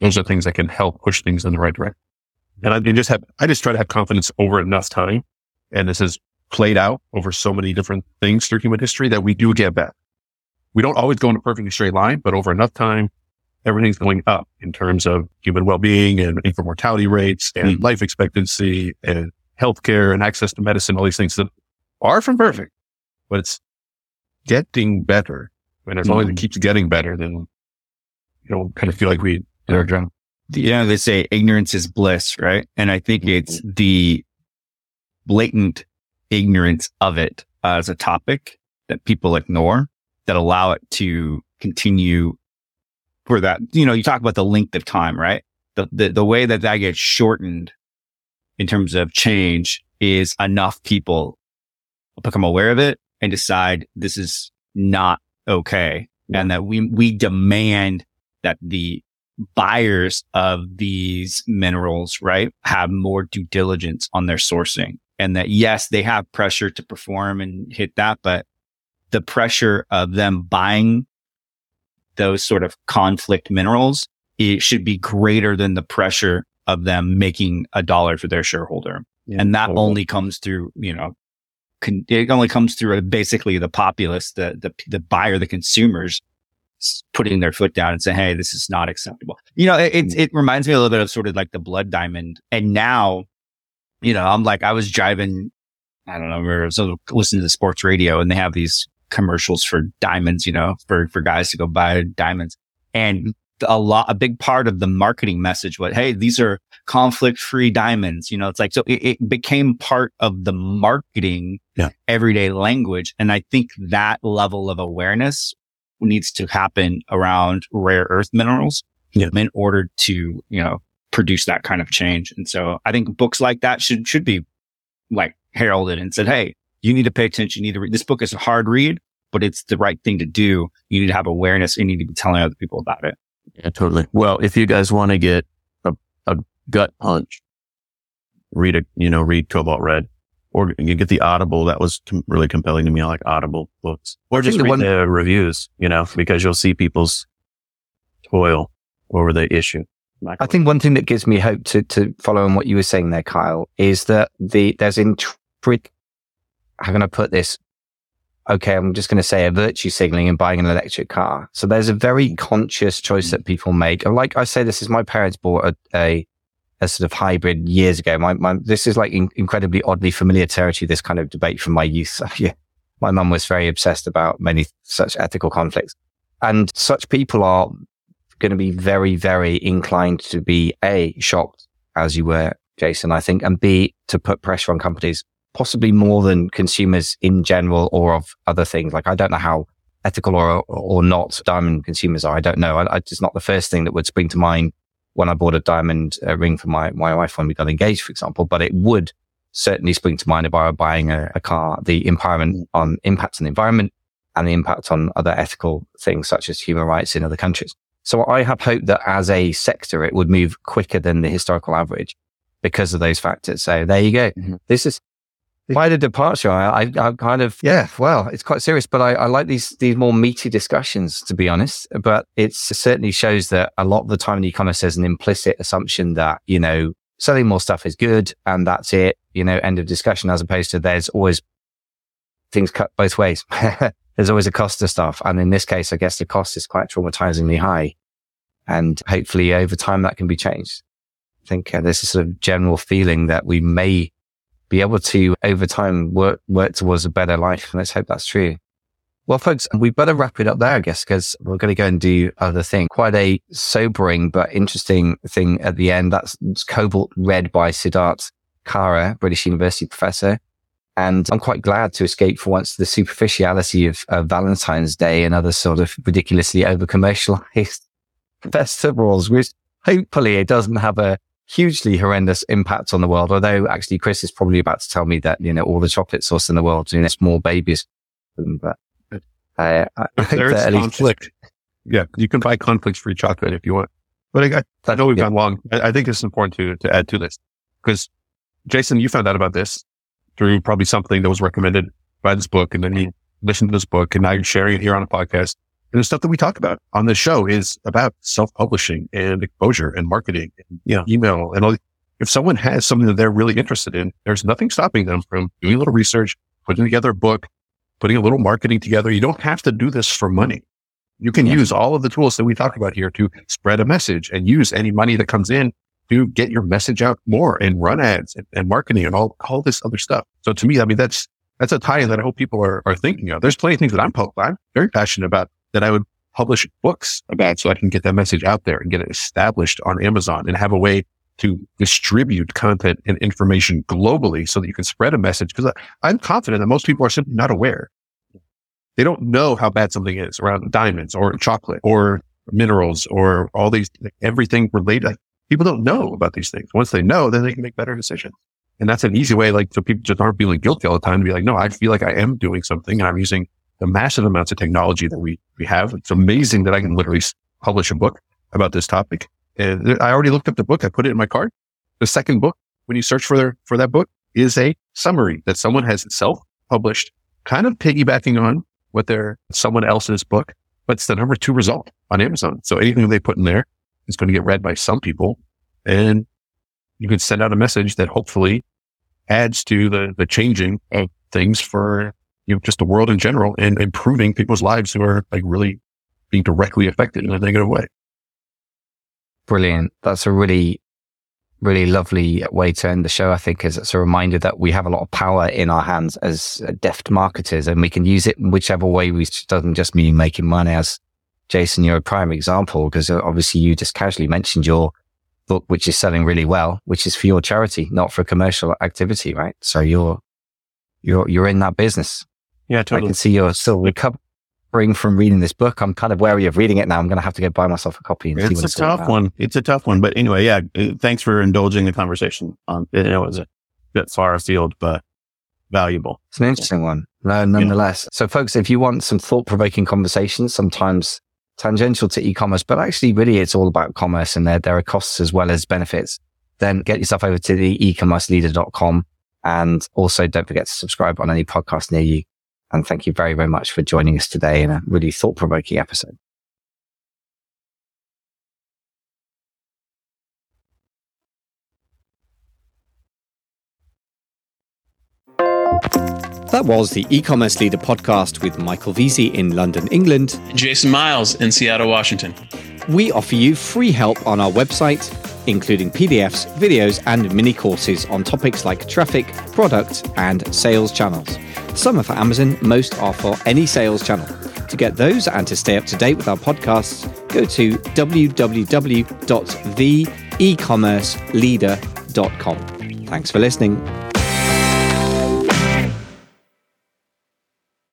those are things that can help push things in the right direction. And I just try to have confidence over enough time. And this has played out over so many different things through human history that we do get back. We don't always go in a perfectly straight line, but over enough time, everything's going up in terms of human well-being and infant mortality rates and life expectancy and healthcare and access to medicine, all these things that are from perfect, but it's getting better. And as long as it keeps getting better, then you don't kind of feel like we are drunk. Yeah, they say ignorance is bliss, right? And I think it's the blatant ignorance of it as a topic that people ignore that allow it to continue. For that, you know, you talk about the length of time, right? The way that gets shortened in terms of change is enough people become aware of it and decide this is not okay. And that we demand that the buyers of these minerals, right, have more due diligence on their sourcing. And that, yes, they have pressure to perform and hit that, but the pressure of them buying those sort of conflict minerals, it should be greater than the pressure of them making a dollar for their shareholder. Yeah, and that only comes through, you know, it only comes through basically the populace, the buyer, the consumers putting their foot down and saying, hey, this is not acceptable. You know, it reminds me a little bit of sort of like the blood diamond. And now, you know, I'm like, I was driving, I don't know, I was listening to the sports radio and they have these commercials for diamonds, you know, for guys to go buy diamonds. And a big part of the marketing message was, hey, these are conflict-free diamonds. You know, it's like, so it became part of the marketing everyday language. And I think that level of awareness needs to happen around rare earth minerals in order to, you know, produce that kind of change. And so I think books like that should be like heralded and said, hey, you need to pay attention. You need to read. This book is a hard read, but it's the right thing to do. You need to have awareness. And you need to be telling other people about it. Yeah, totally. Well, if you guys want to get a gut punch, read Cobalt Red, or you get the Audible. That was really compelling to me. I like Audible books, or just read the reviews, you know, because you'll see people's toil over the issue. Michael. I think one thing that gives me hope to follow on what you were saying there, Kyle, is that there's intrinsic. How can I put this? Okay, I'm just going to say a virtue signaling in buying an electric car. So there's a very conscious choice that people make. And like I say, this is my parents bought a sort of hybrid years ago. This is like incredibly oddly familiar territory, this kind of debate from my youth. So, yeah, my mum was very obsessed about many such ethical conflicts. And such people are going to be very, very inclined to be A, shocked, as you were, Jason, I think, and B, to put pressure on companies. Possibly more than consumers in general or of other things. Like, I don't know how ethical or not diamond consumers are. I don't know. It's not the first thing that would spring to mind when I bought a diamond ring for my wife when we got engaged, for example. But it would certainly spring to mind if I were buying a car, the impact on the environment and the impact on other ethical things such as human rights in other countries. So I have hope that as a sector, it would move quicker than the historical average because of those factors. So there you go. Mm-hmm. This is quite a departure. I'm kind of, it's quite serious, but I like these more meaty discussions, to be honest. But it certainly shows that a lot of the time in e-commerce there's an implicit assumption that, you know, selling more stuff is good and that's it, you know, end of discussion, as opposed to there's always things cut both ways. There's always a cost to stuff. And in this case, I guess the cost is quite traumatizingly high. And hopefully over time that can be changed. I think there's a sort of general feeling that we may be able to, over time, work towards a better life. And let's hope that's true. Well, folks, we better wrap it up there, I guess, because we're going to go and do other thing. Quite a sobering but interesting thing at the end. That's Cobalt Red by Siddharth Kara, British University professor. And I'm quite glad to escape for once the superficiality of Valentine's Day and other sort of ridiculously over-commercialized festivals, which hopefully it doesn't have a hugely horrendous impact on the world. Although actually Chris is probably about to tell me that, you know, all the chocolate sauce in the world, you know, small babies. But there's conflict. Yeah, you can buy conflict-free chocolate if you want. But I know we've gone long. I think it's important to add to this because, Jason, you found out about this through probably something that was recommended by this book, and then you listened to this book, and now you're sharing it here on a podcast. And the stuff that we talk about on this show is about self-publishing and exposure and marketing and email and all. If someone has something that they're really interested in, there's nothing stopping them from doing a little research, putting together a book, putting a little marketing together. You don't have to do this for money. You can use all of the tools that we talk about here to spread a message and use any money that comes in to get your message out more and run ads and marketing and all this other stuff. So to me, I mean, that's a tie-in that I hope people are thinking of. There's plenty of things that I'm very passionate about that I would publish books about so I can get that message out there and get it established on Amazon and have a way to distribute content and information globally so that you can spread a message. Because I'm confident that most people are simply not aware. They don't know how bad something is around diamonds or chocolate or minerals or all these, everything related. People don't know about these things. Once they know, then they can make better decisions. And that's an easy way, so people just aren't feeling guilty all the time to be like, no, I feel like I am doing something and I'm using the massive amounts of technology that we have. It's amazing that I can literally publish a book about this topic. And I already looked up the book. I put it in my cart. The second book, when you search for that book, is a summary that someone has self-published, kind of piggybacking on what someone else's book, but it's the number 2 result on Amazon. So anything they put in there is going to get read by some people. And you can send out a message that hopefully adds to the changing of things for just the world in general and improving people's lives who are really being directly affected in a negative way. Brilliant. That's a really, really lovely way to end the show, I think, as it's a reminder that we have a lot of power in our hands as deft marketers, and we can use it in whichever way, which doesn't just mean making money. As Jason, you're a prime example, because obviously you just casually mentioned your book, which is selling really well, which is for your charity, not for a commercial activity, right? So you're in that business. Yeah, totally. I can see you're still recovering from reading this book. I'm kind of wary of reading it now. I'm going to have to go buy myself a copy. And see what it's a tough one. It's a tough one. But anyway, thanks for indulging the conversation. It was a bit far afield, but valuable. It's an interesting one. No, nonetheless. Yeah. So folks, if you want some thought-provoking conversations, sometimes tangential to e-commerce, but actually really it's all about commerce, and there are costs as well as benefits, then get yourself over to theecommerceleader.com. And also don't forget to subscribe on any podcast near you. And thank you very, very much for joining us today in a really thought-provoking episode. That was the E-Commerce Leader podcast with Michael Veazey in London, England. Jason Miles in Seattle, Washington. We offer you free help on our website, including PDFs, videos, and mini courses on topics like traffic, product, and sales channels. Some are for Amazon, most are for any sales channel. To get those and to stay up to date with our podcasts, go to www.theecommerceleader.com. Thanks for listening.